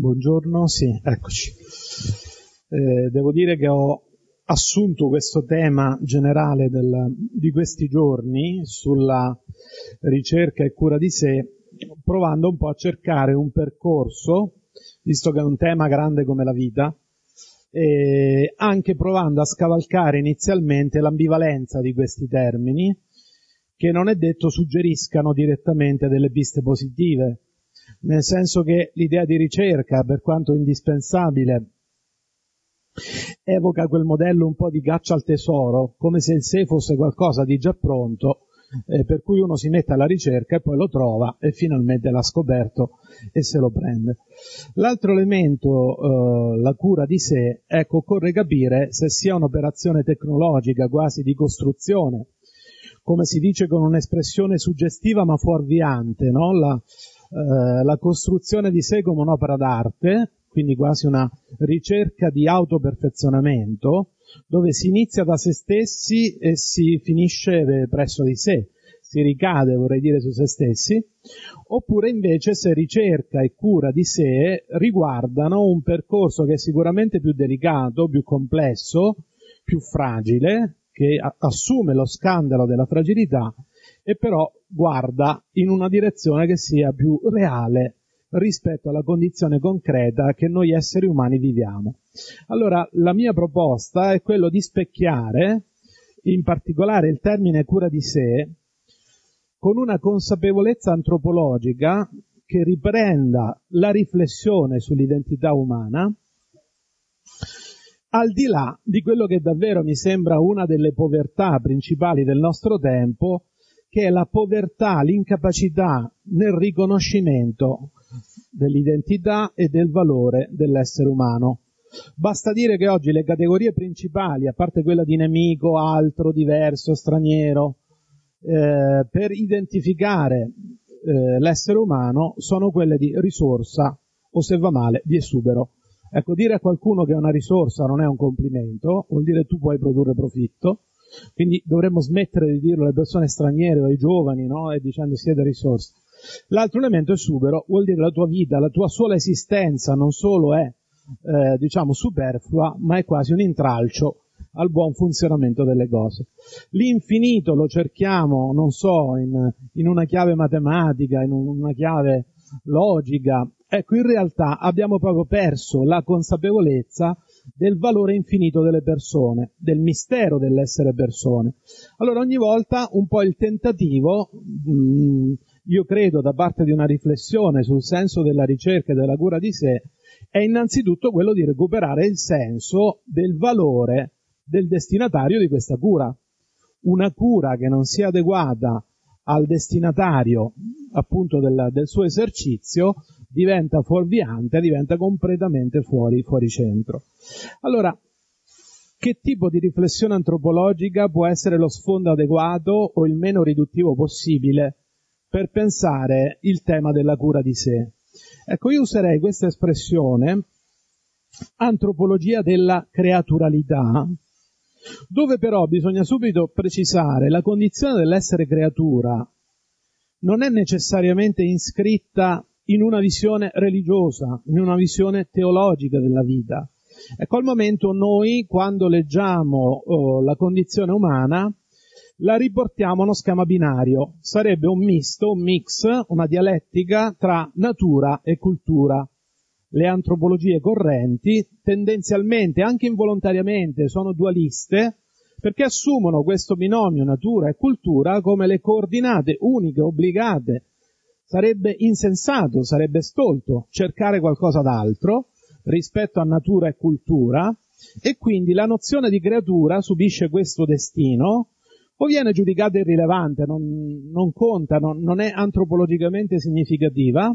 Buongiorno, sì, eccoci. Devo dire che ho assunto questo tema generale di questi giorni sulla ricerca e cura di sé, provando un po' a cercare un percorso, visto che è un tema grande come la vita, e anche provando a scavalcare inizialmente l'ambivalenza di questi termini, che non è detto suggeriscano direttamente delle piste positive, nel senso che l'idea di ricerca, per quanto indispensabile, evoca quel modello un po' di caccia al tesoro, come se il sé fosse qualcosa di già pronto, per cui uno si mette alla ricerca e poi lo trova e finalmente l'ha scoperto e se lo prende. L'altro elemento, la cura di sé, ecco, occorre capire se sia un'operazione tecnologica quasi di costruzione, come si dice con un'espressione suggestiva ma fuorviante, no? La costruzione di sé come un'opera d'arte, quindi quasi una ricerca di autoperfezionamento, dove si inizia da se stessi e si finisce presso di sé, si ricade, vorrei dire, su se stessi, oppure invece se ricerca e cura di sé riguardano un percorso che è sicuramente più delicato, più complesso, più fragile, che assume lo scandalo della fragilità e però guarda in una direzione che sia più reale rispetto alla condizione concreta che noi esseri umani viviamo. Allora, la mia proposta è quello di specchiare, in particolare il termine cura di sé, con una consapevolezza antropologica che riprenda la riflessione sull'identità umana, al di là di quello che davvero mi sembra una delle povertà principali del nostro tempo, che è la povertà, l'incapacità nel riconoscimento dell'identità e del valore dell'essere umano. Basta dire che oggi le categorie principali, a parte quella di nemico, altro, diverso, straniero, per identificare l'essere umano sono quelle di risorsa o, se va male, di esubero. Ecco, dire a qualcuno che è una risorsa non è un complimento, vuol dire tu puoi produrre profitto. Quindi dovremmo smettere di dirlo alle persone straniere o ai giovani, no? E dicendo siete risorse. L'altro elemento, esubero, vuol dire la tua vita, la tua sola esistenza non solo è superflua, ma è quasi un intralcio al buon funzionamento delle cose. L'infinito lo cerchiamo, non so, in una chiave matematica, in una chiave logica. Ecco, in realtà abbiamo proprio perso la consapevolezza del valore infinito delle persone, del mistero dell'essere persone. Allora ogni volta un po' il tentativo, io credo, da parte di una riflessione sul senso della ricerca e della cura di sé, è innanzitutto quello di recuperare il senso del valore del destinatario di questa cura. Una cura che non sia adeguata al destinatario, appunto, del suo esercizio, diventa fuorviante, diventa completamente fuori centro. Allora, che tipo di riflessione antropologica può essere lo sfondo adeguato o il meno riduttivo possibile per pensare il tema della cura di sé? Ecco, io userei questa espressione, antropologia della creaturalità, dove però bisogna subito precisare la condizione dell'essere creatura non è necessariamente inscritta in una visione religiosa, in una visione teologica della vita. Ecco, al momento noi, quando leggiamo la condizione umana, la riportiamo a uno schema binario. Sarebbe un misto, un mix, una dialettica tra natura e cultura. Le antropologie correnti, tendenzialmente, anche involontariamente, sono dualiste, perché assumono questo binomio natura e cultura come le coordinate uniche, obbligate. Sarebbe insensato, sarebbe stolto cercare qualcosa d'altro rispetto a natura e cultura, e quindi la nozione di creatura subisce questo destino o viene giudicata irrilevante, non conta, non è antropologicamente significativa,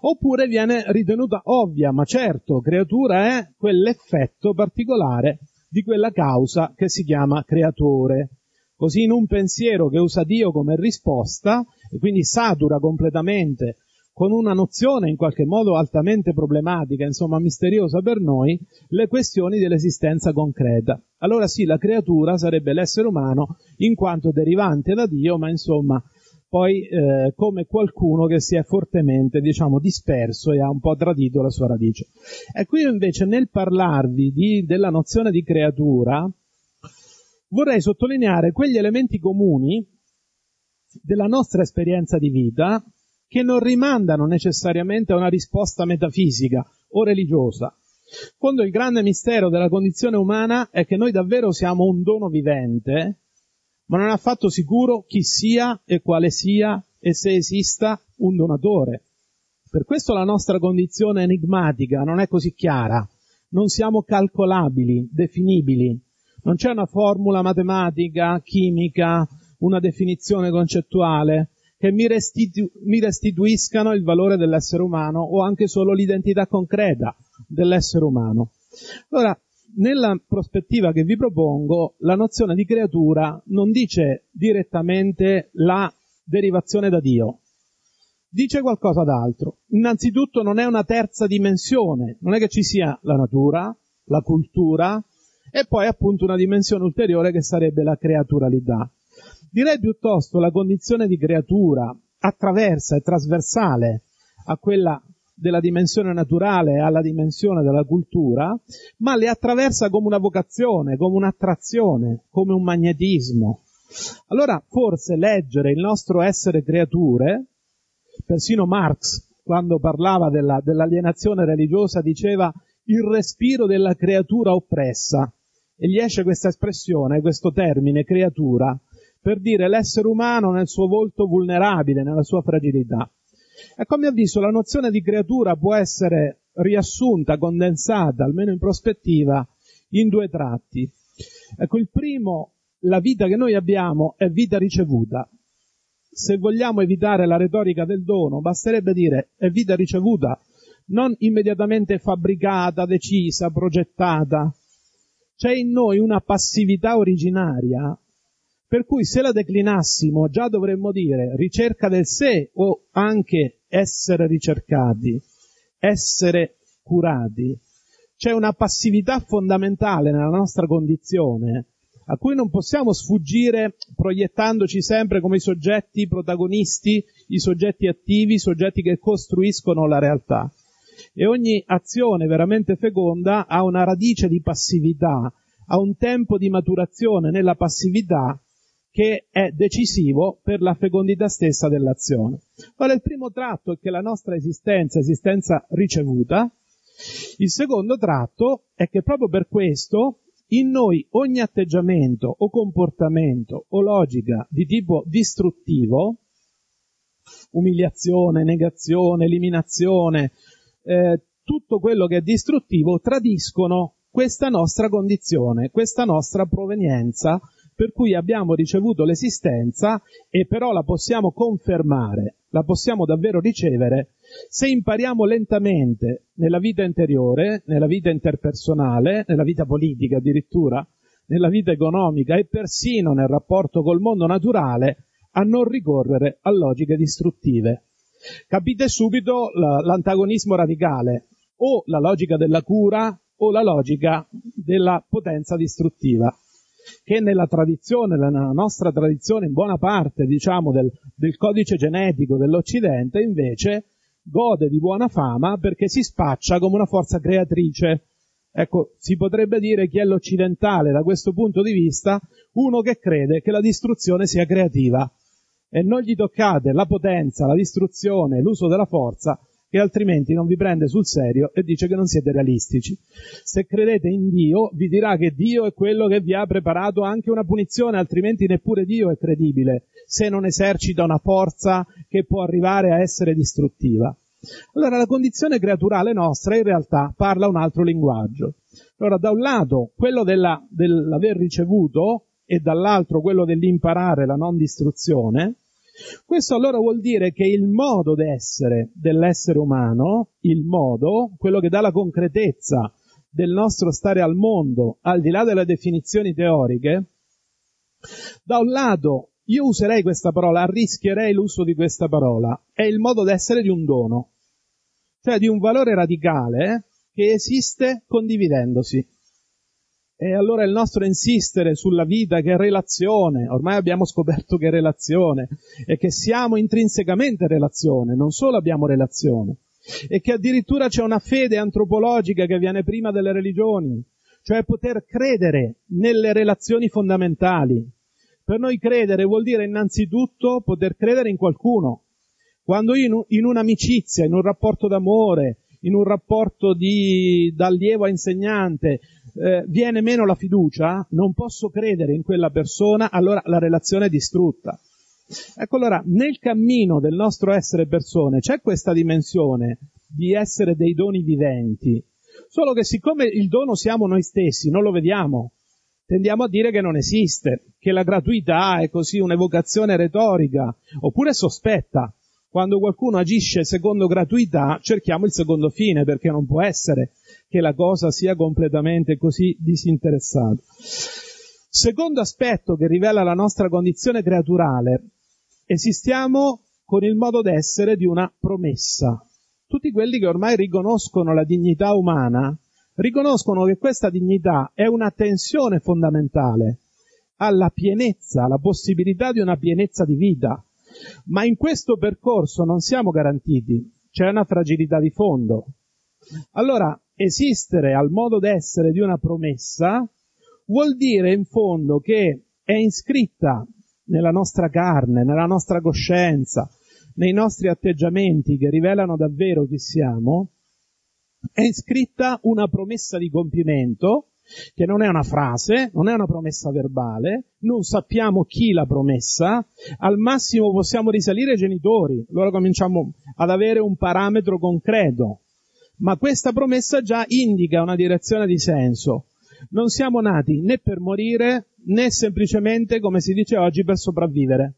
oppure viene ritenuta ovvia, ma certo, creatura è quell'effetto particolare di quella causa che si chiama creatore. Così, in un pensiero che usa Dio come risposta, e quindi satura completamente con una nozione in qualche modo altamente problematica, insomma misteriosa per noi, le questioni dell'esistenza concreta. Allora sì, la creatura sarebbe l'essere umano in quanto derivante da Dio, ma insomma poi come qualcuno che si è fortemente, diciamo, disperso e ha un po' tradito la sua radice. Ecco, io invece nel parlarvi della nozione di creatura vorrei sottolineare quegli elementi comuni della nostra esperienza di vita che non rimandano necessariamente a una risposta metafisica o religiosa. Quando il grande mistero della condizione umana è che noi davvero siamo un dono vivente, ma non è affatto sicuro chi sia e quale sia e se esista un donatore. Per questo la nostra condizione enigmatica non è così chiara, non siamo calcolabili, definibili, non c'è una formula matematica, chimica, una definizione concettuale che mi restituiscano il valore dell'essere umano o anche solo l'identità concreta dell'essere umano. Allora, nella prospettiva che vi propongo, la nozione di creatura non dice direttamente la derivazione da Dio, dice qualcosa d'altro. Innanzitutto non è una terza dimensione, non è che ci sia la natura, la cultura e poi appunto una dimensione ulteriore che sarebbe la creaturalità. Direi piuttosto la condizione di creatura attraversa e trasversale a quella della dimensione naturale e alla dimensione della cultura, ma le attraversa come una vocazione, come un'attrazione, come un magnetismo. Allora forse leggere il nostro essere creature, persino Marx quando parlava dell'alienazione religiosa diceva il respiro della creatura oppressa, e gli esce questa espressione, questo termine creatura, per dire l'essere umano nel suo volto vulnerabile, nella sua fragilità. Ecco, a mio avviso la nozione di creatura può essere riassunta, condensata, almeno in prospettiva, in due tratti. Ecco, il primo, la vita che noi abbiamo è vita ricevuta. Se vogliamo evitare la retorica del dono, basterebbe dire è vita ricevuta, non immediatamente fabbricata, decisa, progettata. C'è in noi una passività originaria, per cui se la declinassimo già dovremmo dire ricerca del sé o anche essere ricercati, essere curati. C'è una passività fondamentale nella nostra condizione a cui non possiamo sfuggire proiettandoci sempre come i soggetti protagonisti, i soggetti attivi, i soggetti che costruiscono la realtà. E ogni azione veramente feconda ha una radice di passività, ha un tempo di maturazione nella passività che è decisivo per la fecondità stessa dell'azione. Allora il primo tratto è che la nostra esistenza è esistenza ricevuta, il secondo tratto è che proprio per questo in noi ogni atteggiamento o comportamento o logica di tipo distruttivo, umiliazione, negazione, eliminazione, tutto quello che è distruttivo tradiscono questa nostra condizione, questa nostra provenienza, per cui abbiamo ricevuto l'esistenza e però la possiamo confermare, la possiamo davvero ricevere se impariamo lentamente nella vita interiore, nella vita interpersonale, nella vita politica addirittura, nella vita economica e persino nel rapporto col mondo naturale a non ricorrere a logiche distruttive. Capite subito l'antagonismo radicale, o la logica della cura o la logica della potenza distruttiva, che nella tradizione, nella nostra tradizione in buona parte, diciamo, del codice genetico dell'Occidente, invece gode di buona fama perché si spaccia come una forza creatrice. Ecco, si potrebbe dire chi è l'occidentale da questo punto di vista, uno che crede che la distruzione sia creativa e non gli toccate la potenza, la distruzione, l'uso della forza, che altrimenti non vi prende sul serio e dice che non siete realistici. Se credete in Dio, vi dirà che Dio è quello che vi ha preparato anche una punizione, altrimenti neppure Dio è credibile, se non esercita una forza che può arrivare a essere distruttiva. Allora la condizione creaturale nostra in realtà parla un altro linguaggio. Allora da un lato quello dell'aver ricevuto e dall'altro quello dell'imparare la non distruzione. Questo allora vuol dire che il modo d'essere dell'essere umano, il modo, quello che dà la concretezza del nostro stare al mondo, al di là delle definizioni teoriche, da un lato io userei questa parola, arrischierei l'uso di questa parola, è il modo d'essere di un dono, cioè di un valore radicale che esiste condividendosi. E allora il nostro insistere sulla vita che è relazione, ormai abbiamo scoperto che è relazione, e che siamo intrinsecamente relazione, non solo abbiamo relazione, e che addirittura c'è una fede antropologica che viene prima delle religioni, cioè poter credere nelle relazioni fondamentali. Per noi credere vuol dire innanzitutto poter credere in qualcuno. Quando io in un'amicizia, in un rapporto d'amore, in un rapporto da allievo a insegnante, viene meno la fiducia, non posso credere in quella persona, allora la relazione è distrutta. Ecco, allora, nel cammino del nostro essere persone c'è questa dimensione di essere dei doni viventi, solo che siccome il dono siamo noi stessi, non lo vediamo, tendiamo a dire che non esiste, che la gratuità è così un'evocazione retorica, oppure sospetta. Quando qualcuno agisce secondo gratuità, cerchiamo il secondo fine, perché non può essere che la cosa sia completamente così disinteressata. Secondo aspetto che rivela la nostra condizione creaturale: esistiamo con il modo d'essere di una promessa. Tutti quelli che ormai riconoscono la dignità umana riconoscono che questa dignità è una tensione fondamentale alla pienezza, alla possibilità di una pienezza di vita. Ma in questo percorso non siamo garantiti, c'è una fragilità di fondo. Allora, esistere al modo d'essere di una promessa vuol dire in fondo che è iscritta nella nostra carne, nella nostra coscienza, nei nostri atteggiamenti che rivelano davvero chi siamo, è iscritta una promessa di compimento, che non è una frase, non è una promessa verbale, non sappiamo chi l'ha promessa, al massimo possiamo risalire ai genitori, allora cominciamo ad avere un parametro concreto, ma questa promessa già indica una direzione di senso. Non siamo nati né per morire, né semplicemente, come si dice oggi, per sopravvivere.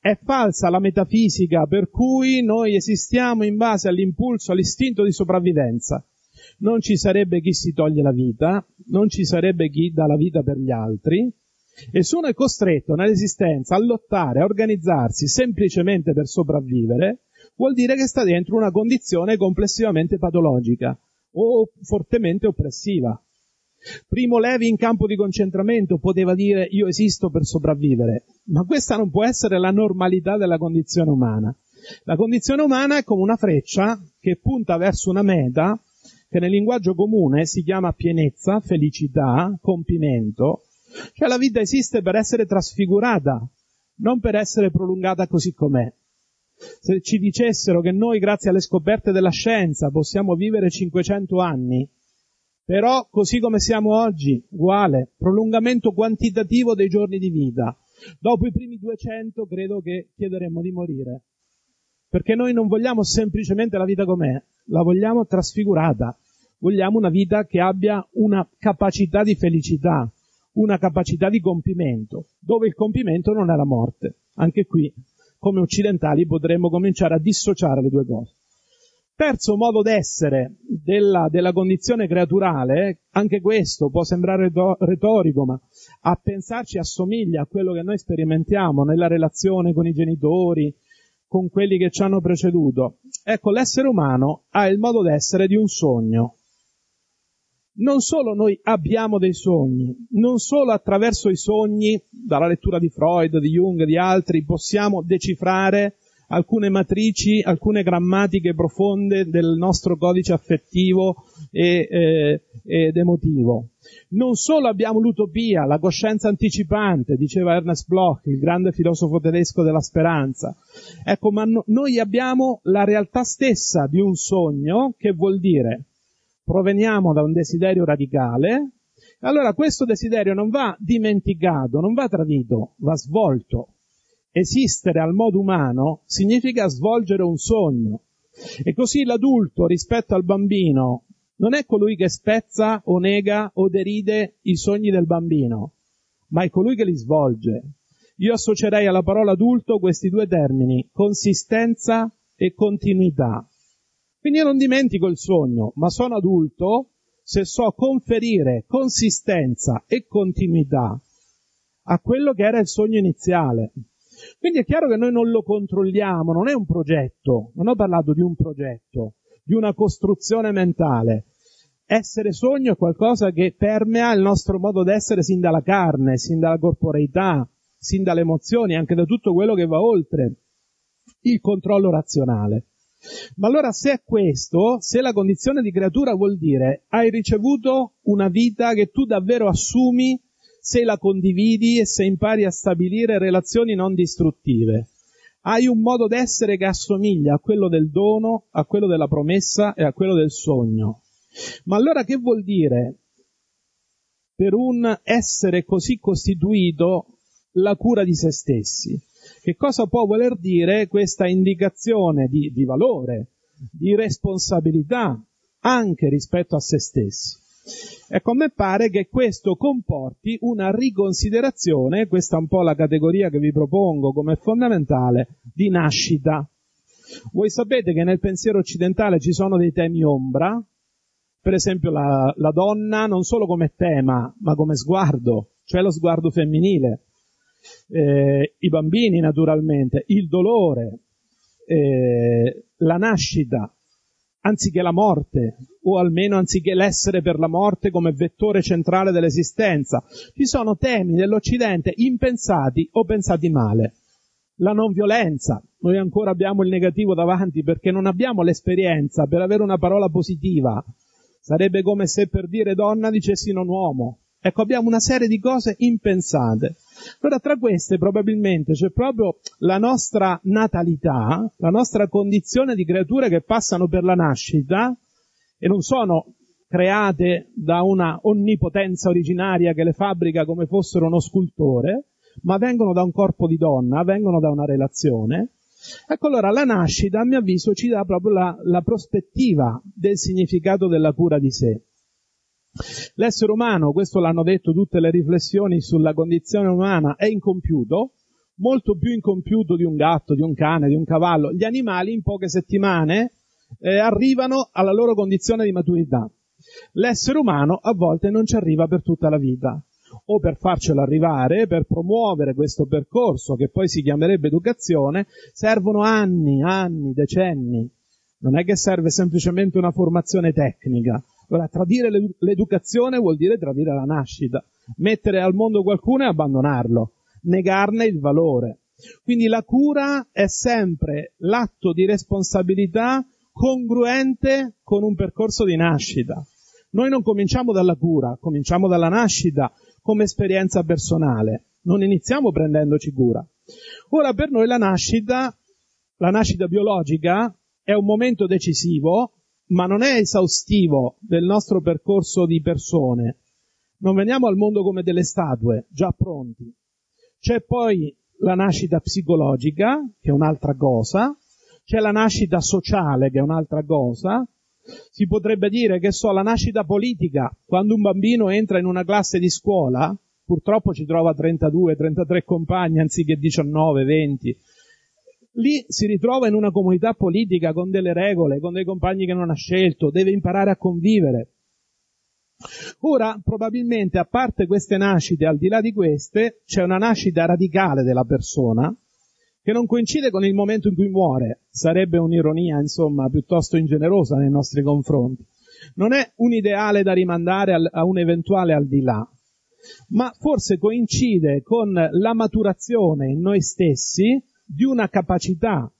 È falsa la metafisica per cui noi esistiamo in base all'impulso, all'istinto di sopravvivenza. Non ci sarebbe chi si toglie la vita, non ci sarebbe chi dà la vita per gli altri, e se uno è costretto nell'esistenza a lottare, a organizzarsi semplicemente per sopravvivere, vuol dire che sta dentro una condizione complessivamente patologica o fortemente oppressiva. Primo Levi in campo di concentramento poteva dire: io esisto per sopravvivere, ma questa non può essere la normalità della condizione umana. La condizione umana è come una freccia che punta verso una meta che nel linguaggio comune si chiama pienezza, felicità, compimento. Cioè la vita esiste per essere trasfigurata, non per essere prolungata così com'è. Se ci dicessero che noi, grazie alle scoperte della scienza, possiamo vivere 500 anni, però così come siamo oggi, uguale, prolungamento quantitativo dei giorni di vita, dopo i primi 200 credo che chiederemmo di morire. Perché noi non vogliamo semplicemente la vita com'è, la vogliamo trasfigurata, vogliamo una vita che abbia una capacità di felicità, una capacità di compimento, dove il compimento non è la morte. Anche qui, come occidentali, potremmo cominciare a dissociare le due cose. Terzo modo d'essere della condizione creaturale, anche questo può sembrare retorico, ma a pensarci assomiglia a quello che noi sperimentiamo nella relazione con i genitori, con quelli che ci hanno preceduto. Ecco, l'essere umano ha il modo d'essere di un sogno. Non solo noi abbiamo dei sogni, non solo attraverso i sogni, dalla lettura di Freud, di Jung, di altri, possiamo decifrare alcune matrici, alcune grammatiche profonde del nostro codice affettivo ed emotivo. Non solo abbiamo l'utopia, la coscienza anticipante, diceva Ernst Bloch, il grande filosofo tedesco della speranza. Ecco, ma noi abbiamo la realtà stessa di un sogno, che vuol dire proveniamo da un desiderio radicale. Allora questo desiderio non va dimenticato, non va tradito, va svolto. Esistere al modo umano significa svolgere un sogno. E così l'adulto rispetto al bambino non è colui che spezza o nega o deride i sogni del bambino, ma è colui che li svolge. Io associerei alla parola adulto questi due termini: consistenza e continuità. Quindi io non dimentico il sogno, ma sono adulto se so conferire consistenza e continuità a quello che era il sogno iniziale. Quindi è chiaro che noi non lo controlliamo, non è un progetto, non ho parlato di un progetto, di una costruzione mentale. essere sogno è qualcosa che permea il nostro modo d'essere sin dalla carne, sin dalla corporeità, sin dalle emozioni, anche da tutto quello che va oltre il controllo razionale. Ma allora, se è questo, se la condizione di creatura vuol dire hai ricevuto una vita che tu davvero assumi se la condividi e se impari a stabilire relazioni non distruttive, hai un modo d'essere che assomiglia a quello del dono, a quello della promessa e a quello del sogno. Ma allora che vuol dire per un essere così costituito la cura di se stessi? Che cosa può voler dire questa indicazione di valore, di responsabilità anche rispetto a se stessi? Ecco, a me pare che questo comporti una riconsiderazione, questa è un po' la categoria che vi propongo come fondamentale, di nascita. Voi sapete che nel pensiero occidentale ci sono dei temi ombra, per esempio la donna non solo come tema, ma come sguardo, cioè lo sguardo femminile, i bambini naturalmente, il dolore, la nascita, anziché la morte, o almeno anziché l'essere per la morte come vettore centrale dell'esistenza. Ci sono temi dell'Occidente impensati o pensati male. La non violenza, noi ancora abbiamo il negativo davanti perché non abbiamo l'esperienza per avere una parola positiva. Sarebbe come se per dire donna dicessi non uomo. Ecco, abbiamo una serie di cose impensate. Allora, tra queste probabilmente c'è proprio la nostra natalità, la nostra condizione di creature che passano per la nascita e non sono create da una onnipotenza originaria che le fabbrica come fossero uno scultore, ma vengono da un corpo di donna, vengono da una relazione. Ecco, allora la nascita, a mio avviso, ci dà proprio la prospettiva del significato della cura di sé. L'essere umano, questo l'hanno detto tutte le riflessioni sulla condizione umana, è incompiuto, molto più incompiuto di un gatto, di un cane, di un cavallo. Gli animali in poche settimane arrivano alla loro condizione di maturità. L'essere umano a volte non ci arriva per tutta la vita, o per farcelo arrivare, per promuovere questo percorso che poi si chiamerebbe educazione, servono anni, decenni. Non è che serve semplicemente una formazione tecnica. Allora, tradire l'educazione vuol dire tradire la nascita, mettere al mondo qualcuno e abbandonarlo, negarne il valore. Quindi la cura è sempre l'atto di responsabilità congruente con un percorso di nascita. Noi non cominciamo dalla cura, cominciamo dalla nascita come esperienza personale, non iniziamo prendendoci cura. Ora, per noi la nascita biologica è un momento decisivo, ma non è esaustivo del nostro percorso di persone. Non veniamo al mondo come delle statue, già pronti. C'è poi la nascita psicologica, che è un'altra cosa, c'è la nascita sociale, che è un'altra cosa, si potrebbe dire, che so, la nascita politica, quando un bambino entra in una classe di scuola, purtroppo ci trova 32, 33 compagni anziché 19, 20, lì si ritrova in una comunità politica con delle regole, con dei compagni che non ha scelto, deve imparare a convivere. Ora, probabilmente, a parte queste nascite, al di là di queste, c'è una nascita radicale della persona che non coincide con il momento in cui muore. Sarebbe un'ironia, insomma, piuttosto ingenerosa nei nostri confronti. Non è un ideale da rimandare a un eventuale al di là, ma forse coincide con la maturazione in noi stessi di una capacità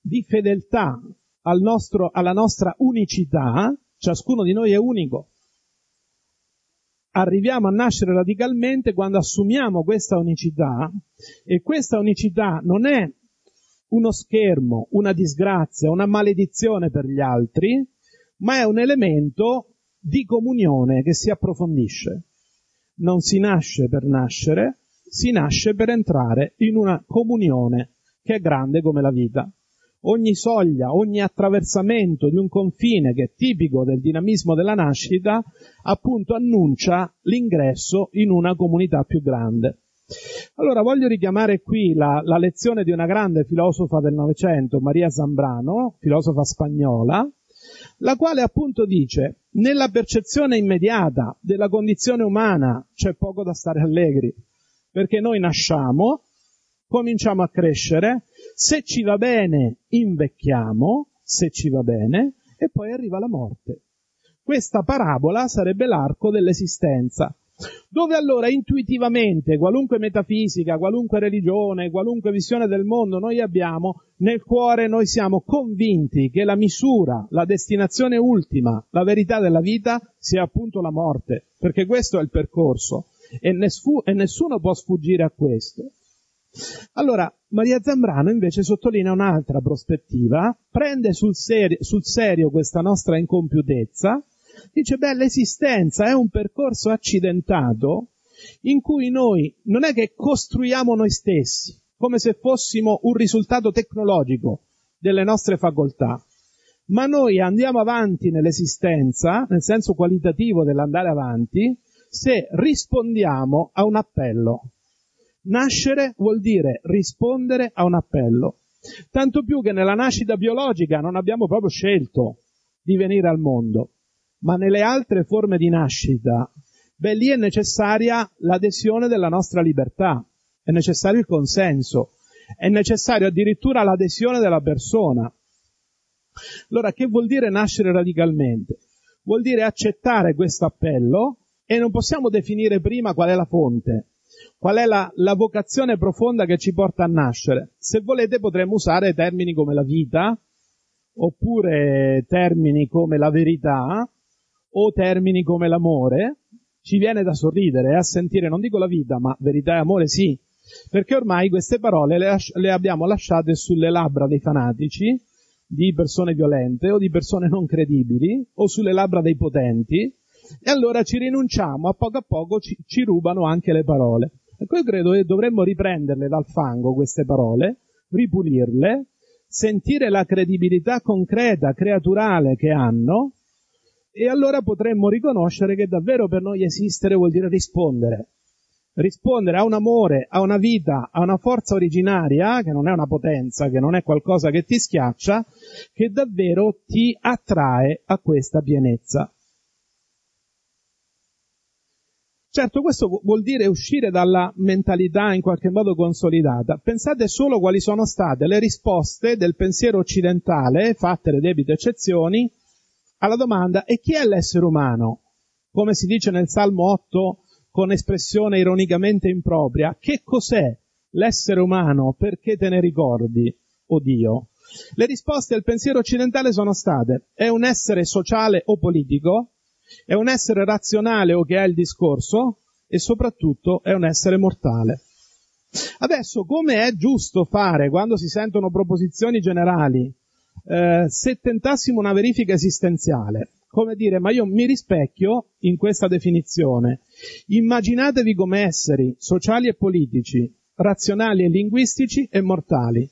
di fedeltà alla nostra unicità. Ciascuno di noi è unico. Arriviamo a nascere radicalmente quando assumiamo questa unicità, e questa unicità non è uno schermo, una disgrazia, una maledizione per gli altri, ma è un elemento di comunione che si approfondisce. Non si nasce per nascere, si nasce per entrare in una comunione che è grande come la vita. Ogni soglia, ogni attraversamento di un confine che è tipico del dinamismo della nascita, appunto annuncia l'ingresso in una comunità più grande. Allora, voglio richiamare qui la lezione di una grande filosofa del Novecento, Maria Zambrano, filosofa spagnola, la quale appunto dice: nella percezione immediata della condizione umana c'è poco da stare allegri, perché noi nasciamo, cominciamo a crescere, se ci va bene invecchiamo, se ci va bene, e poi arriva la morte. Questa parabola sarebbe l'arco dell'esistenza, dove allora intuitivamente qualunque metafisica, qualunque religione, qualunque visione del mondo noi abbiamo, nel cuore noi siamo convinti che la misura, la destinazione ultima, la verità della vita sia appunto la morte, perché questo è il percorso e nessuno può sfuggire a questo. Allora, Maria Zambrano invece sottolinea un'altra prospettiva, prende sul serio questa nostra incompiutezza. Dice, beh, l'esistenza è un percorso accidentato in cui noi non è che costruiamo noi stessi, come se fossimo un risultato tecnologico delle nostre facoltà, ma noi andiamo avanti nell'esistenza, nel senso qualitativo dell'andare avanti, se rispondiamo a un appello. Nascere vuol dire rispondere a un appello. Tanto più che nella nascita biologica non abbiamo proprio scelto di venire al mondo. Ma nelle altre forme di nascita, beh, lì è necessaria l'adesione della nostra libertà, è necessario il consenso, è necessario addirittura l'adesione della persona. Allora, che vuol dire nascere radicalmente? Vuol dire accettare questo appello, e non possiamo definire prima qual è la fonte, qual è la vocazione profonda che ci porta a nascere. Se volete potremmo usare termini come la vita, oppure termini come la verità, o termini come l'amore. Ci viene da sorridere a sentire, non dico la vita, ma verità e amore sì, perché ormai queste parole le abbiamo lasciate sulle labbra dei fanatici, di persone violente o di persone non credibili, o sulle labbra dei potenti, e allora ci rinunciamo, a poco ci rubano anche le parole. Ecco, io credo che dovremmo riprenderle dal fango queste parole, ripulirle, sentire la credibilità concreta, creaturale che hanno, e allora potremmo riconoscere che davvero per noi esistere vuol dire rispondere. Rispondere a un amore, a una vita, a una forza originaria, che non è una potenza, che non è qualcosa che ti schiaccia, che davvero ti attrae a questa pienezza. Certo, questo vuol dire uscire dalla mentalità in qualche modo consolidata. Pensate solo quali sono state le risposte del pensiero occidentale, fatte le debite eccezioni, alla domanda, e chi è l'essere umano? Come si dice nel Salmo 8, con espressione ironicamente impropria, che cos'è l'essere umano? Perché te ne ricordi, o Dio? Le risposte del pensiero occidentale sono state, è un essere sociale o politico, è un essere razionale o che ha il discorso, e soprattutto è un essere mortale. Adesso, come è giusto fare quando si sentono proposizioni generali? Se tentassimo una verifica esistenziale, come dire, ma io mi rispecchio in questa definizione, immaginatevi come esseri sociali e politici, razionali e linguistici e mortali,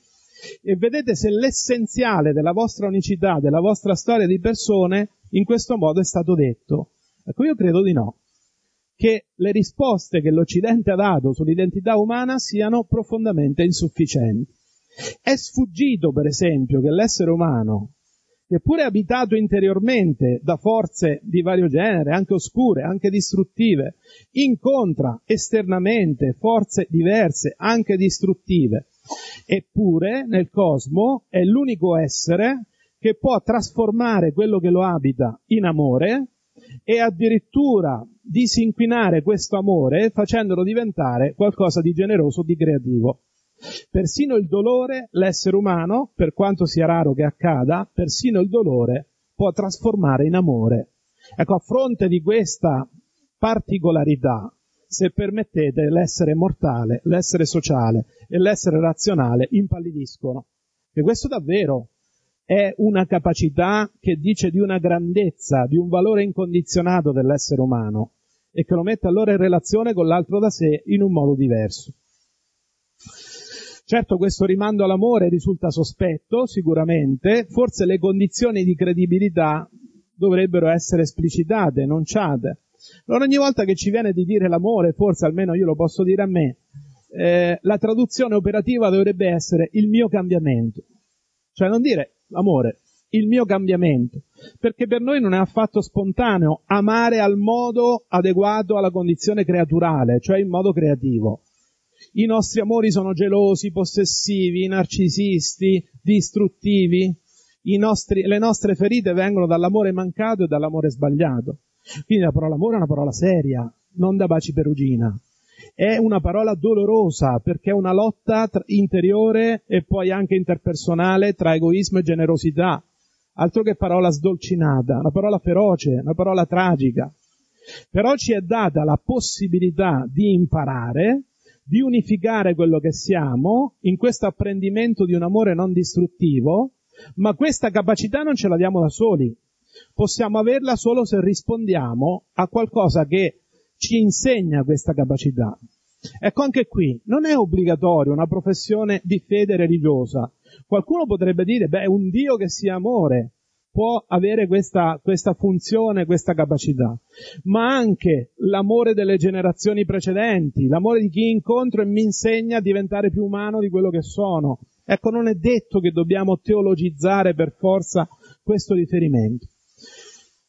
e vedete se l'essenziale della vostra unicità, della vostra storia di persone, in questo modo è stato detto. Ecco, io credo di no, che le risposte che l'Occidente ha dato sull'identità umana siano profondamente insufficienti. È sfuggito, per esempio, che l'essere umano, che pure abitato interiormente da forze di vario genere, anche oscure, anche distruttive, incontra esternamente forze diverse, anche distruttive, eppure nel cosmo è l'unico essere che può trasformare quello che lo abita in amore e addirittura disinquinare questo amore facendolo diventare qualcosa di generoso, di creativo. Persino il dolore, l'essere umano, per quanto sia raro che accada, persino il dolore può trasformare in amore. Ecco, a fronte di questa particolarità, se permettete, l'essere mortale, l'essere sociale e l'essere razionale impallidiscono. E questo davvero è una capacità che dice di una grandezza, di un valore incondizionato dell'essere umano e che lo mette allora in relazione con l'altro da sé in un modo diverso. Certo, questo rimando all'amore risulta sospetto, sicuramente, forse le condizioni di credibilità dovrebbero essere esplicitate, enunciate. Allora ogni volta che ci viene di dire l'amore, forse almeno io lo posso dire a me, la traduzione operativa dovrebbe essere il mio cambiamento. Cioè non dire amore, il mio cambiamento, perché per noi non è affatto spontaneo amare al modo adeguato alla condizione creaturale, cioè in modo creativo. I nostri amori sono gelosi, possessivi, narcisisti, distruttivi. le nostre ferite vengono dall'amore mancato e dall'amore sbagliato. Quindi la parola amore è una parola seria, non da baci perugina. È una parola dolorosa, perché è una lotta interiore e poi anche interpersonale tra egoismo e generosità. Altro che parola sdolcinata, una parola feroce, una parola tragica. Però ci è data la possibilità di imparare, di unificare quello che siamo in questo apprendimento di un amore non distruttivo, ma questa capacità non ce la diamo da soli. Possiamo averla solo se rispondiamo a qualcosa che ci insegna questa capacità. Ecco, anche qui non è obbligatorio una professione di fede religiosa. Qualcuno potrebbe dire, beh, un Dio che sia amore può avere questa funzione, questa capacità, ma anche l'amore delle generazioni precedenti, l'amore di chi incontro e mi insegna a diventare più umano di quello che sono. Ecco, non è detto che dobbiamo teologizzare per forza questo riferimento.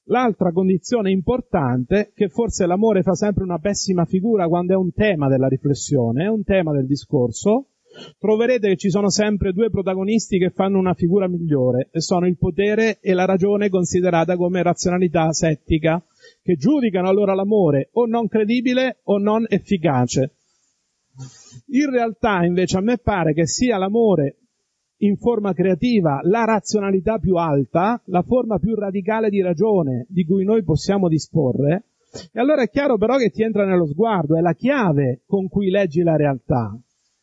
L'altra condizione importante, che forse l'amore fa sempre una pessima figura quando è un tema della riflessione, è un tema del discorso, troverete che ci sono sempre due protagonisti che fanno una figura migliore, e sono il potere e la ragione, considerata come razionalità settica, che giudicano allora l'amore o non credibile o non efficace. In realtà invece a me pare che sia l'amore in forma creativa la razionalità più alta, la forma più radicale di ragione di cui noi possiamo disporre, e allora è chiaro però che ti entra nello sguardo, è la chiave con cui leggi la realtà.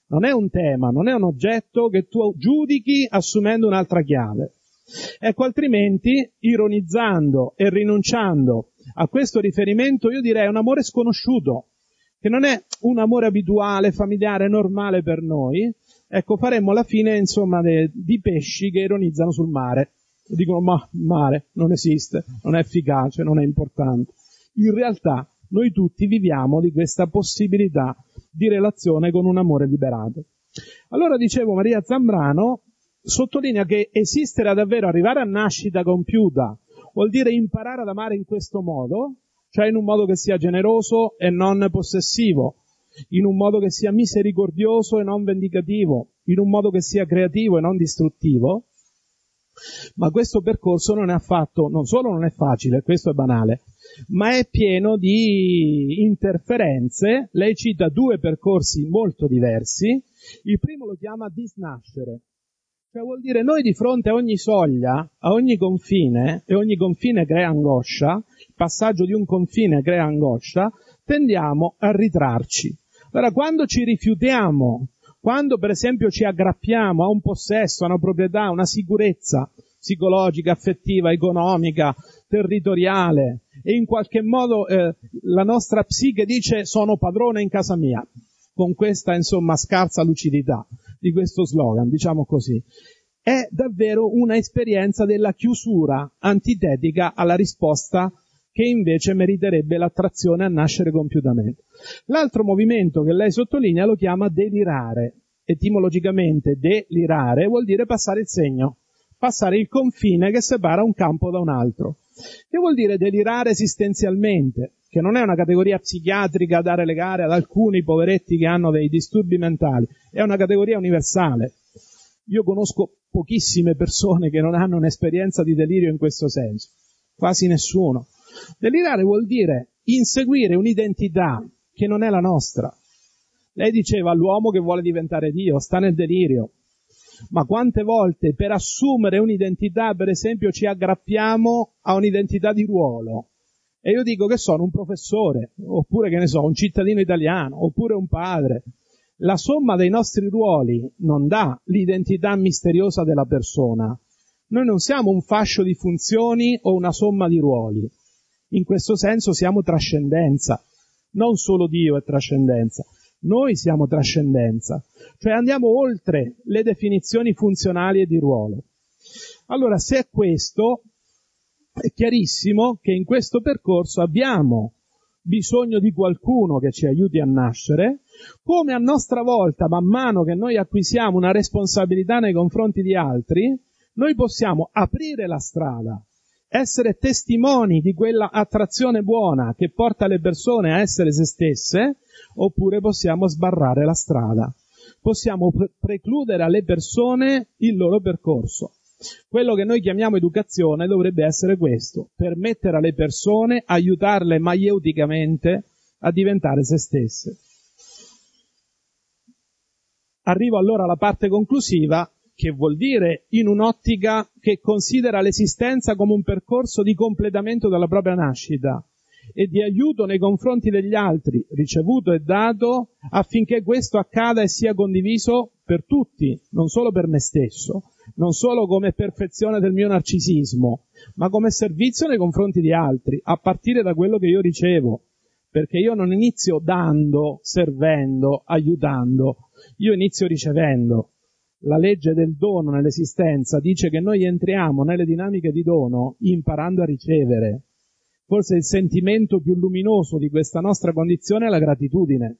Non è un tema, non è un oggetto che tu giudichi assumendo un'altra chiave. Ecco, altrimenti, ironizzando e rinunciando a questo riferimento, io direi un amore sconosciuto, che non è un amore abituale, familiare, normale per noi. Ecco, faremmo la fine, insomma, di pesci che ironizzano sul mare. Dicono, ma mare non esiste, non è efficace, non è importante. In realtà, noi tutti viviamo di questa possibilità di relazione con un amore liberato. Allora, dicevo, Maria Zambrano sottolinea che esistere davvero, arrivare a nascita compiuta, vuol dire imparare ad amare in questo modo, cioè in un modo che sia generoso e non possessivo, in un modo che sia misericordioso e non vendicativo, in un modo che sia creativo e non distruttivo. Ma questo percorso non è affatto, non solo non è facile, questo è banale, ma è pieno di interferenze. Lei cita due percorsi molto diversi. Il primo lo chiama disnascere, cioè vuol dire noi di fronte a ogni soglia, a ogni confine, e ogni confine crea angoscia, il passaggio di un confine crea angoscia, tendiamo a ritrarci. Allora, quando ci rifiutiamo, quando per esempio ci aggrappiamo a un possesso, a una proprietà, a una sicurezza psicologica, affettiva, economica, territoriale, e in qualche modo la nostra psiche dice sono padrone in casa mia, con questa insomma scarsa lucidità di questo slogan, diciamo così, è davvero una esperienza della chiusura antitetica alla risposta che invece meriterebbe l'attrazione a nascere compiutamente. L'altro movimento che lei sottolinea lo chiama delirare. Etimologicamente delirare vuol dire passare il segno, passare il confine che separa un campo da un altro. Che vuol dire delirare esistenzialmente, che non è una categoria psichiatrica da relegare ad alcuni poveretti che hanno dei disturbi mentali, è una categoria universale. Io conosco pochissime persone che non hanno un'esperienza di delirio in questo senso, quasi nessuno. Delirare vuol dire inseguire un'identità che non è la nostra. Lei diceva l'uomo che vuole diventare Dio sta nel delirio, ma quante volte per assumere un'identità, per esempio, ci aggrappiamo a un'identità di ruolo, e io dico che sono un professore, oppure che ne so, un cittadino italiano, oppure un padre. La somma dei nostri ruoli non dà l'identità misteriosa della persona. Noi non siamo un fascio di funzioni o una somma di ruoli. In questo senso siamo trascendenza. Non solo Dio è trascendenza. Noi siamo trascendenza. Cioè andiamo oltre le definizioni funzionali e di ruolo. Allora, se è questo, è chiarissimo che in questo percorso abbiamo bisogno di qualcuno che ci aiuti a nascere, come a nostra volta, man mano che noi acquisiamo una responsabilità nei confronti di altri, noi possiamo aprire la strada, essere testimoni di quella attrazione buona che porta le persone a essere se stesse, oppure possiamo sbarrare la strada, possiamo precludere alle persone il loro percorso. Quello che noi chiamiamo educazione dovrebbe essere questo: permettere alle persone, aiutarle maieuticamente a diventare se stesse. Arrivo allora alla parte conclusiva, che vuol dire in un'ottica che considera l'esistenza come un percorso di completamento della propria nascita e di aiuto nei confronti degli altri, ricevuto e dato, affinché questo accada e sia condiviso per tutti, non solo per me stesso, non solo come perfezione del mio narcisismo, ma come servizio nei confronti di altri, a partire da quello che io ricevo, perché io non inizio dando, servendo, aiutando, io inizio ricevendo. La legge del dono nell'esistenza dice che noi entriamo nelle dinamiche di dono imparando a ricevere. Forse il sentimento più luminoso di questa nostra condizione è la gratitudine,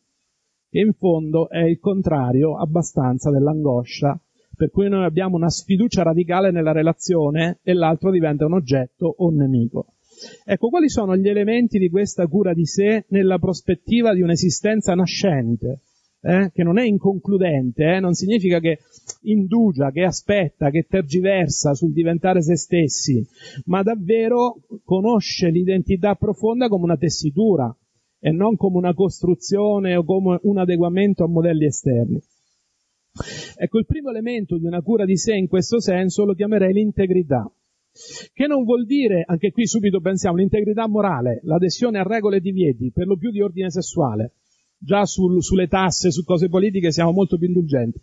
che in fondo è il contrario abbastanza dell'angoscia, per cui noi abbiamo una sfiducia radicale nella relazione e l'altro diventa un oggetto o un nemico. Ecco, quali sono gli elementi di questa cura di sé nella prospettiva di un'esistenza nascente, che non è inconcludente, non significa che indugia, che aspetta, che tergiversa sul diventare se stessi, ma davvero conosce l'identità profonda come una tessitura e non come una costruzione o come un adeguamento a modelli esterni. Ecco, il primo elemento di una cura di sé in questo senso lo chiamerei l'integrità, che non vuol dire, anche qui subito pensiamo, l'integrità morale, l'adesione a regole e divieti, per lo più di ordine sessuale. Già sulle tasse, su cose politiche siamo molto più indulgenti.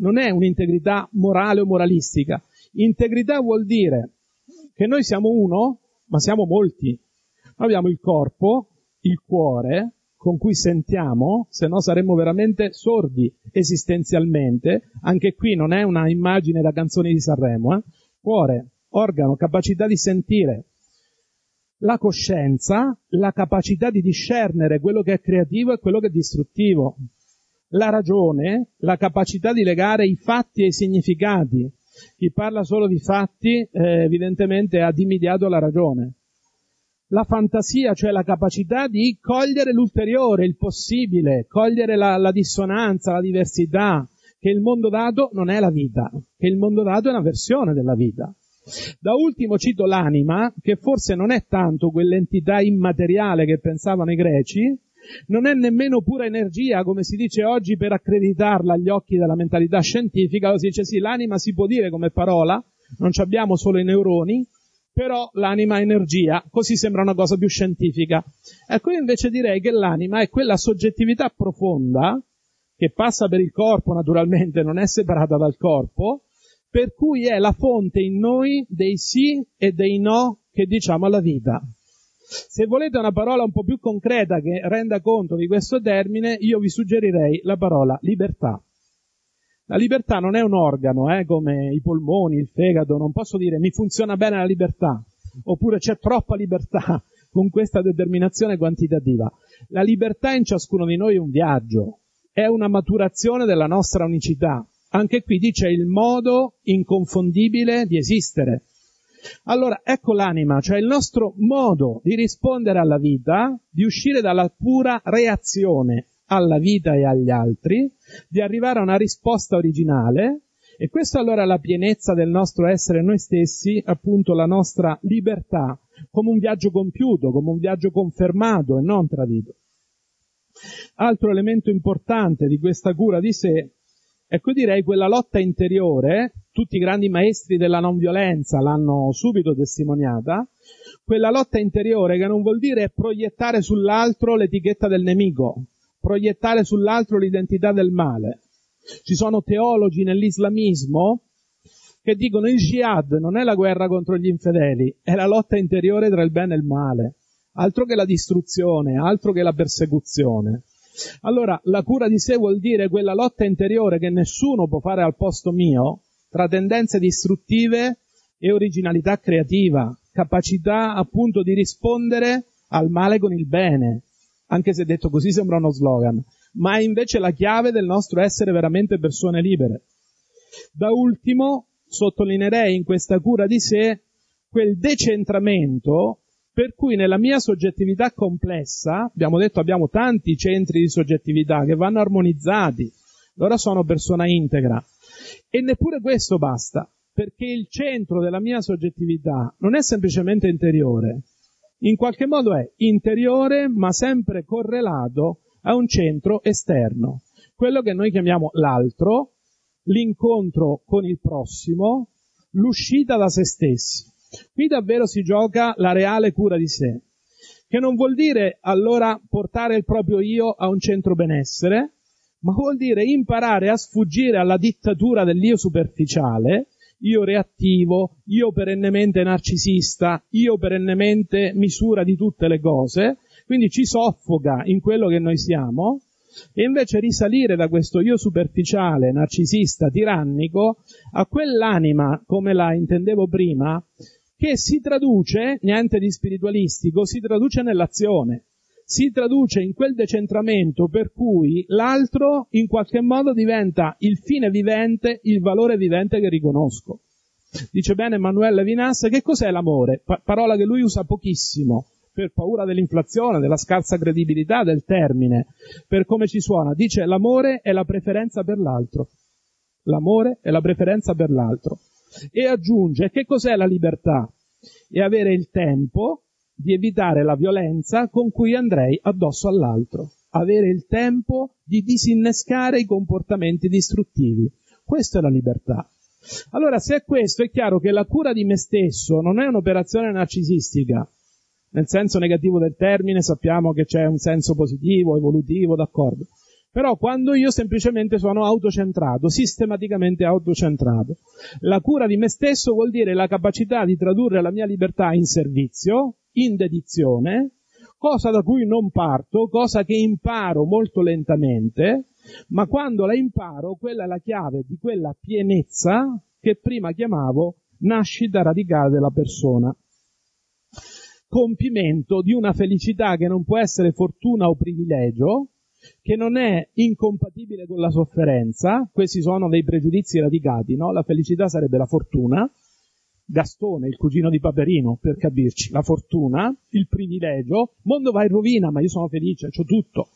Non è un'integrità morale o moralistica. Integrità vuol dire che noi siamo uno, ma siamo molti. Noi abbiamo il corpo, il cuore, con cui sentiamo, se no saremmo veramente sordi esistenzialmente. Anche qui non è una immagine da canzoni di Sanremo. Cuore, organo, capacità di sentire. La coscienza, la capacità di discernere quello che è creativo e quello che è distruttivo. La ragione, la capacità di legare i fatti e i significati. Chi parla solo di fatti, evidentemente ha dimidiato la ragione. La fantasia, cioè la capacità di cogliere l'ulteriore, il possibile, cogliere la dissonanza, la diversità, che il mondo dato non è la vita, che il mondo dato è una versione della vita. Da ultimo cito l'anima, che forse non è tanto quell'entità immateriale che pensavano i greci, non è nemmeno pura energia, come si dice oggi per accreditarla agli occhi della mentalità scientifica. Lo si dice, sì, l'anima ci può dire come parola, non ci abbiamo solo i neuroni, però l'anima è energia, così sembra una cosa più scientifica. Ecco, io invece direi che l'anima è quella soggettività profonda, che passa per il corpo naturalmente, non è separata dal corpo, per cui è la fonte in noi dei sì e dei no che diciamo alla vita. Se volete una parola un po' più concreta che renda conto di questo termine, io vi suggerirei la parola libertà. La libertà non è un organo, come i polmoni, il fegato. Non posso dire mi funziona bene la libertà, oppure c'è troppa libertà, con questa determinazione quantitativa. La libertà in ciascuno di noi è un viaggio, è una maturazione della nostra unicità. Anche qui dice il modo inconfondibile di esistere. Allora, ecco l'anima, cioè il nostro modo di rispondere alla vita, di uscire dalla pura reazione alla vita e agli altri, di arrivare a una risposta originale, e questo allora è la pienezza del nostro essere noi stessi, appunto la nostra libertà, come un viaggio compiuto, come un viaggio confermato e non tradito. Altro elemento importante di questa cura di sé, ecco direi quella lotta interiore, tutti i grandi maestri della non violenza l'hanno subito testimoniata, quella lotta interiore che non vuol dire proiettare sull'altro l'etichetta del nemico, proiettare sull'altro l'identità del male. Ci sono teologi nell'islamismo che dicono il jihad non è la guerra contro gli infedeli, è la lotta interiore tra il bene e il male, altro che la distruzione, altro che la persecuzione. Allora, la cura di sé vuol dire quella lotta interiore che nessuno può fare al posto mio, tra tendenze distruttive e originalità creativa, capacità appunto di rispondere al male con il bene, anche se detto così sembra uno slogan, ma è invece la chiave del nostro essere veramente persone libere. Da ultimo, sottolineerei in questa cura di sé quel decentramento, per cui nella mia soggettività complessa, abbiamo detto abbiamo tanti centri di soggettività che vanno armonizzati, allora sono persona integra, e neppure questo basta, perché il centro della mia soggettività non è semplicemente interiore, in qualche modo è interiore ma sempre correlato a un centro esterno, quello che noi chiamiamo l'altro, l'incontro con il prossimo, l'uscita da se stessi. Qui davvero si gioca la reale cura di sé, che non vuol dire allora portare il proprio io a un centro benessere, ma vuol dire imparare a sfuggire alla dittatura dell'io superficiale, io reattivo, io perennemente narcisista, io perennemente misura di tutte le cose, quindi ci soffoca in quello che noi siamo, e invece risalire da questo io superficiale, narcisista, tirannico, a quell'anima, come la intendevo prima, che si traduce, niente di spiritualistico, si traduce nell'azione, si traduce in quel decentramento per cui l'altro in qualche modo diventa il fine vivente, il valore vivente che riconosco. Dice bene Emmanuel Levinas, che cos'è l'amore? Parola che lui usa pochissimo, per paura dell'inflazione, della scarsa credibilità del termine, per come ci suona. Dice l'amore è la preferenza per l'altro. L'amore è la preferenza per l'altro. E aggiunge, che cos'è la libertà? È avere il tempo di evitare la violenza con cui andrei addosso all'altro, avere il tempo di disinnescare i comportamenti distruttivi. Questa è la libertà. Allora, se è questo, è chiaro che la cura di me stesso non è un'operazione narcisistica, nel senso negativo del termine, sappiamo che c'è un senso positivo, evolutivo, d'accordo. Però quando io semplicemente sono autocentrato, sistematicamente autocentrato, la cura di me stesso vuol dire la capacità di tradurre la mia libertà in servizio, in dedizione, cosa da cui non parto, cosa che imparo molto lentamente, ma quando la imparo, quella è la chiave di quella pienezza che prima chiamavo nascita radicale della persona. Compimento di una felicità che non può essere fortuna o privilegio, che non è incompatibile con la sofferenza, questi sono dei pregiudizi radicati, no? La felicità sarebbe la fortuna, Gastone, il cugino di Paperino, per capirci, la fortuna, il privilegio, mondo va in rovina, ma io sono felice, c'ho tutto.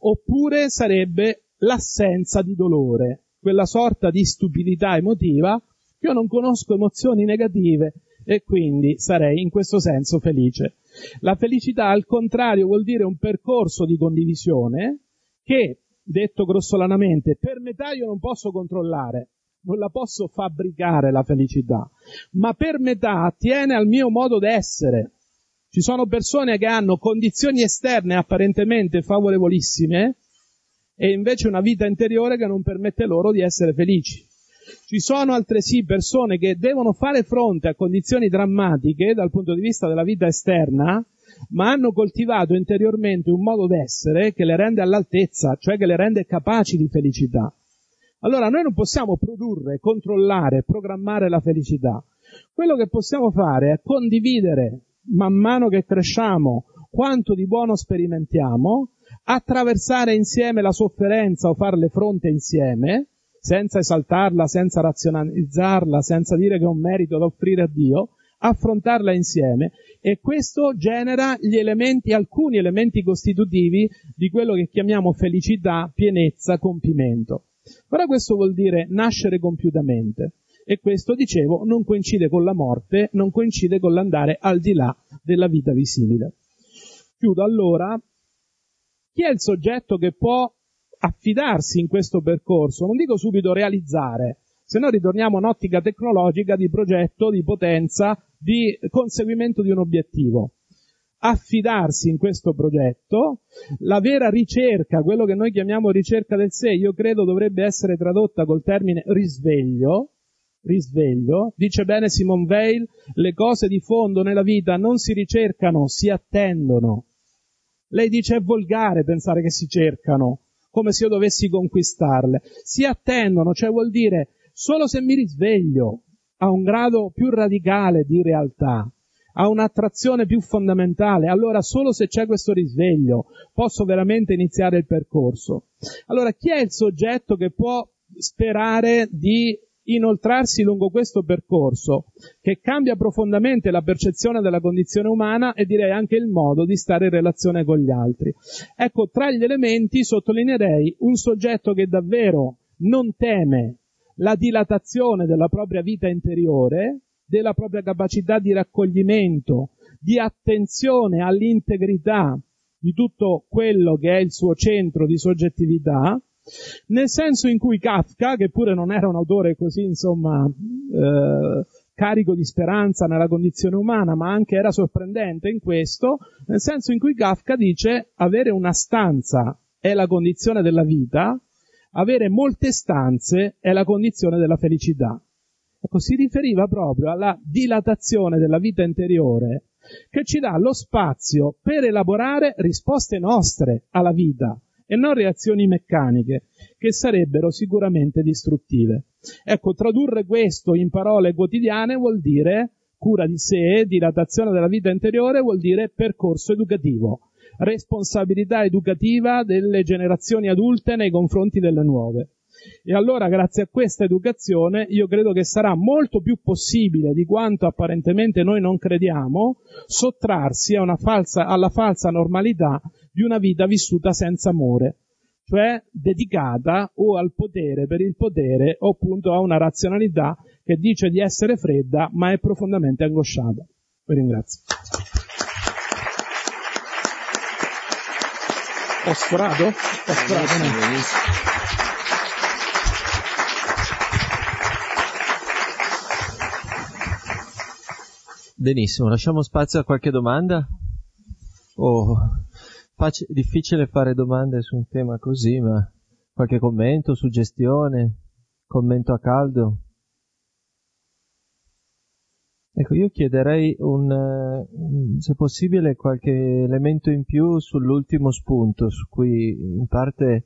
Oppure sarebbe l'assenza di dolore, quella sorta di stupidità emotiva, che io non conosco emozioni negative e quindi sarei in questo senso felice. La felicità, al contrario, vuol dire un percorso di condivisione che, detto grossolanamente, per metà io non posso controllare, non la posso fabbricare la felicità, ma per metà attiene al mio modo d'essere. Ci sono persone che hanno condizioni esterne apparentemente favorevolissime e invece una vita interiore che non permette loro di essere felici. Ci sono altresì persone che devono fare fronte a condizioni drammatiche dal punto di vista della vita esterna, ma hanno coltivato interiormente un modo d'essere che le rende all'altezza, cioè che le rende capaci di felicità. Allora noi non possiamo produrre, controllare, programmare la felicità. Quello che possiamo fare è condividere, man mano che cresciamo, quanto di buono sperimentiamo, attraversare insieme la sofferenza o farle fronte insieme, senza esaltarla, senza razionalizzarla, senza dire che è un merito da offrire a Dio, affrontarla insieme, e questo genera gli elementi, alcuni elementi costitutivi di quello che chiamiamo felicità, pienezza, compimento. Ora questo vuol dire nascere compiutamente, e questo, dicevo, non coincide con la morte, non coincide con l'andare al di là della vita visibile. Chiudo allora. Chi è il soggetto che può affidarsi in questo percorso? Non dico subito realizzare, se no ritorniamo a un'ottica tecnologica di progetto, di potenza, di conseguimento di un obiettivo. Affidarsi in questo progetto, la vera ricerca, quello che noi chiamiamo ricerca del sé, io credo dovrebbe essere tradotta col termine risveglio, dice bene Simone Weil, le cose di fondo nella vita non si ricercano, si attendono. Lei dice è volgare pensare che si cercano, come se io dovessi conquistarle, si attendono, cioè vuol dire solo se mi risveglio a un grado più radicale di realtà, ha un'attrazione più fondamentale, allora solo se c'è questo risveglio posso veramente iniziare il percorso. Allora chi è il soggetto che può sperare di inoltrarsi lungo questo percorso, che cambia profondamente la percezione della condizione umana e direi anche il modo di stare in relazione con gli altri? Ecco, tra gli elementi sottolineerei un soggetto che davvero non teme la dilatazione della propria vita interiore, della propria capacità di raccoglimento, di attenzione all'integrità di tutto quello che è il suo centro di soggettività, nel senso in cui Kafka, che pure non era un autore così, insomma, carico di speranza nella condizione umana, ma anche era sorprendente in questo, nel senso in cui Kafka dice: avere una stanza è la condizione della vita, avere molte stanze è la condizione della felicità. Ecco, si riferiva proprio alla dilatazione della vita interiore, che ci dà lo spazio per elaborare risposte nostre alla vita e non reazioni meccaniche, che sarebbero sicuramente distruttive. Ecco, tradurre questo in parole quotidiane vuol dire cura di sé, dilatazione della vita interiore, vuol dire percorso educativo, responsabilità educativa delle generazioni adulte nei confronti delle nuove. E allora, grazie a questa educazione, io credo che sarà molto più possibile di quanto apparentemente noi non crediamo sottrarsi a alla falsa normalità di una vita vissuta senza amore, cioè dedicata o al potere per il potere, o appunto a una razionalità che dice di essere fredda ma è profondamente angosciata. Vi ringrazio. Ho sforato? No? Benissimo, lasciamo spazio a qualche domanda. Difficile fare domande su un tema così, ma qualche commento, suggestione, commento a caldo. Ecco, io chiederei se possibile qualche elemento in più sull'ultimo spunto, su cui in parte,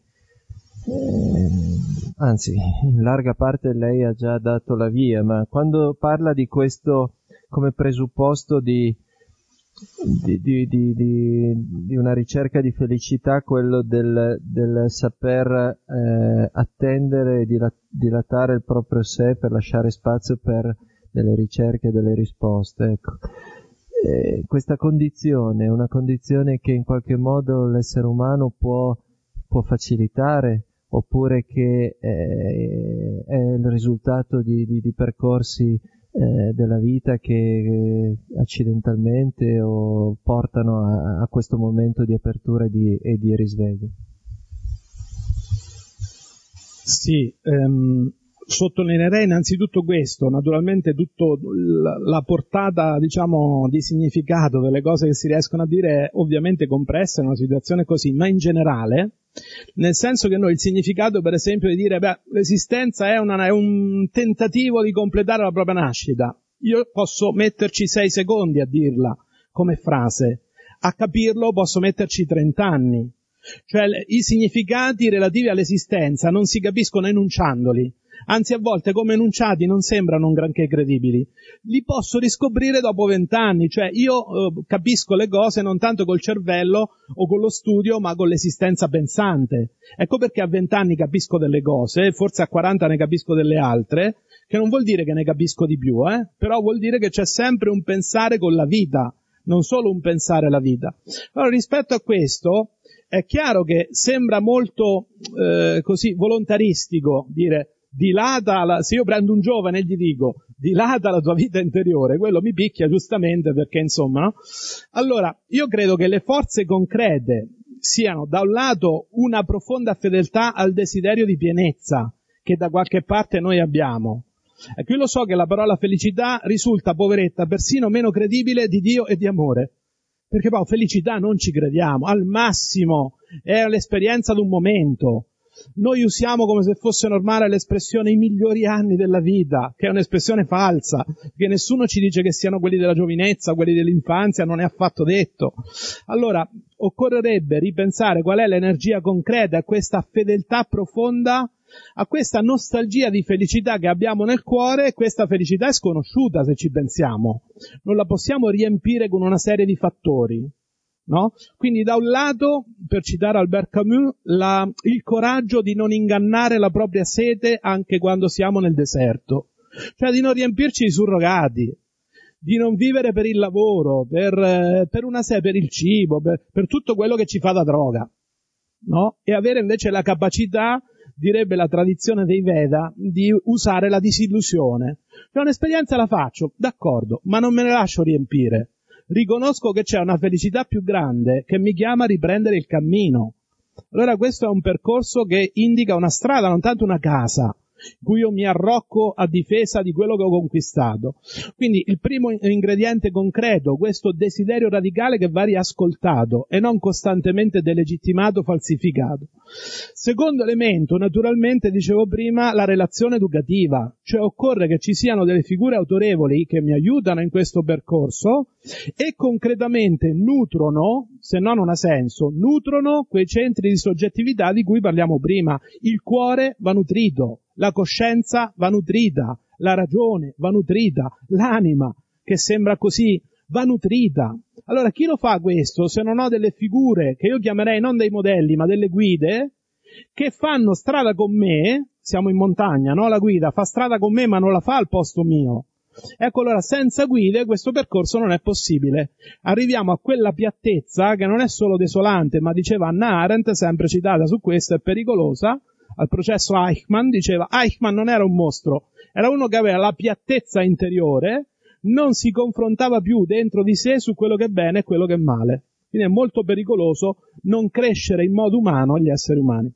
anzi in larga parte, lei ha già dato la via, ma quando parla di questo come presupposto di una ricerca di felicità, quello del saper attendere e dilatare il proprio sé per lasciare spazio per delle ricerche e delle risposte, ecco. Questa condizione è una condizione che in qualche modo l'essere umano può facilitare, oppure che è il risultato di percorsi della vita che accidentalmente o portano a questo momento di apertura e di risveglio. Sì, sottolineerei innanzitutto questo, naturalmente tutto la portata, diciamo, di significato delle cose che si riescono a dire è ovviamente compressa in una situazione così, ma in generale, nel senso che noi il significato, per esempio, di dire l'esistenza è un tentativo di completare la propria nascita, io posso metterci 6 secondi a dirla come frase, a capirlo posso metterci 30 anni, cioè i significati relativi all'esistenza non si capiscono enunciandoli, anzi a volte come enunciati non sembrano un granché credibili, li posso riscoprire dopo 20 anni, cioè io capisco le cose non tanto col cervello o con lo studio, ma con l'esistenza pensante. Ecco perché a 20 anni capisco delle cose, forse a 40 ne capisco delle altre, che non vuol dire che ne capisco di più, però vuol dire che c'è sempre un pensare con la vita, non solo un pensare la vita. Allora, rispetto a questo, è chiaro che sembra molto così volontaristico dire se io prendo un giovane e gli dico dilata la tua vita interiore, quello mi picchia giustamente, perché insomma, no? Allora, io credo che le forze concrete siano da un lato una profonda fedeltà al desiderio di pienezza che da qualche parte noi abbiamo. E qui lo so che la parola felicità risulta, poveretta, persino meno credibile di Dio e di amore, perché poi felicità non ci crediamo, al massimo è l'esperienza di un momento. Noi usiamo come se fosse normale l'espressione i migliori anni della vita, che è un'espressione falsa, perché nessuno ci dice che siano quelli della giovinezza, quelli dell'infanzia, non è affatto detto. Allora, occorrerebbe ripensare qual è l'energia concreta, questa fedeltà profonda, a questa nostalgia di felicità che abbiamo nel cuore. Questa felicità è sconosciuta, se ci pensiamo, non la possiamo riempire con una serie di fattori, no? Quindi da un lato, per citare Albert Camus, il coraggio di non ingannare la propria sete anche quando siamo nel deserto, cioè di non riempirci di surrogati, di non vivere per il lavoro, per il cibo, per tutto quello che ci fa da droga, no? E avere invece la capacità direbbe la tradizione dei Veda, di usare la disillusione. Cioè, un'esperienza la faccio, d'accordo, ma non me ne lascio riempire. Riconosco che c'è una felicità più grande che mi chiama a riprendere il cammino. Allora questo è un percorso che indica una strada, non tanto una casa, in cui io mi arrocco a difesa di quello che ho conquistato. Quindi il primo ingrediente concreto, questo desiderio radicale che va riascoltato e non costantemente delegittimato, falsificato. Secondo elemento, naturalmente, dicevo prima, la relazione educativa, cioè occorre che ci siano delle figure autorevoli che mi aiutano in questo percorso e concretamente nutrono, se no non ha senso, nutrono quei centri di soggettività di cui parliamo prima. Il cuore va nutrito, la coscienza va nutrita, la ragione va nutrita, l'anima, che sembra così, va nutrita. Allora chi lo fa questo se non ho delle figure, che io chiamerei non dei modelli ma delle guide, che fanno strada con me? Siamo in montagna, no? La guida fa strada con me ma non la fa al posto mio. Ecco, allora senza guide questo percorso non è possibile. Arriviamo a quella piattezza che non è solo desolante, ma diceva Hannah Arendt, sempre citata su questo, è pericolosa. Al processo Eichmann diceva, Eichmann non era un mostro, era uno che aveva la piattezza interiore, non si confrontava più dentro di sé su quello che è bene e quello che è male. Quindi è molto pericoloso non crescere in modo umano gli esseri umani.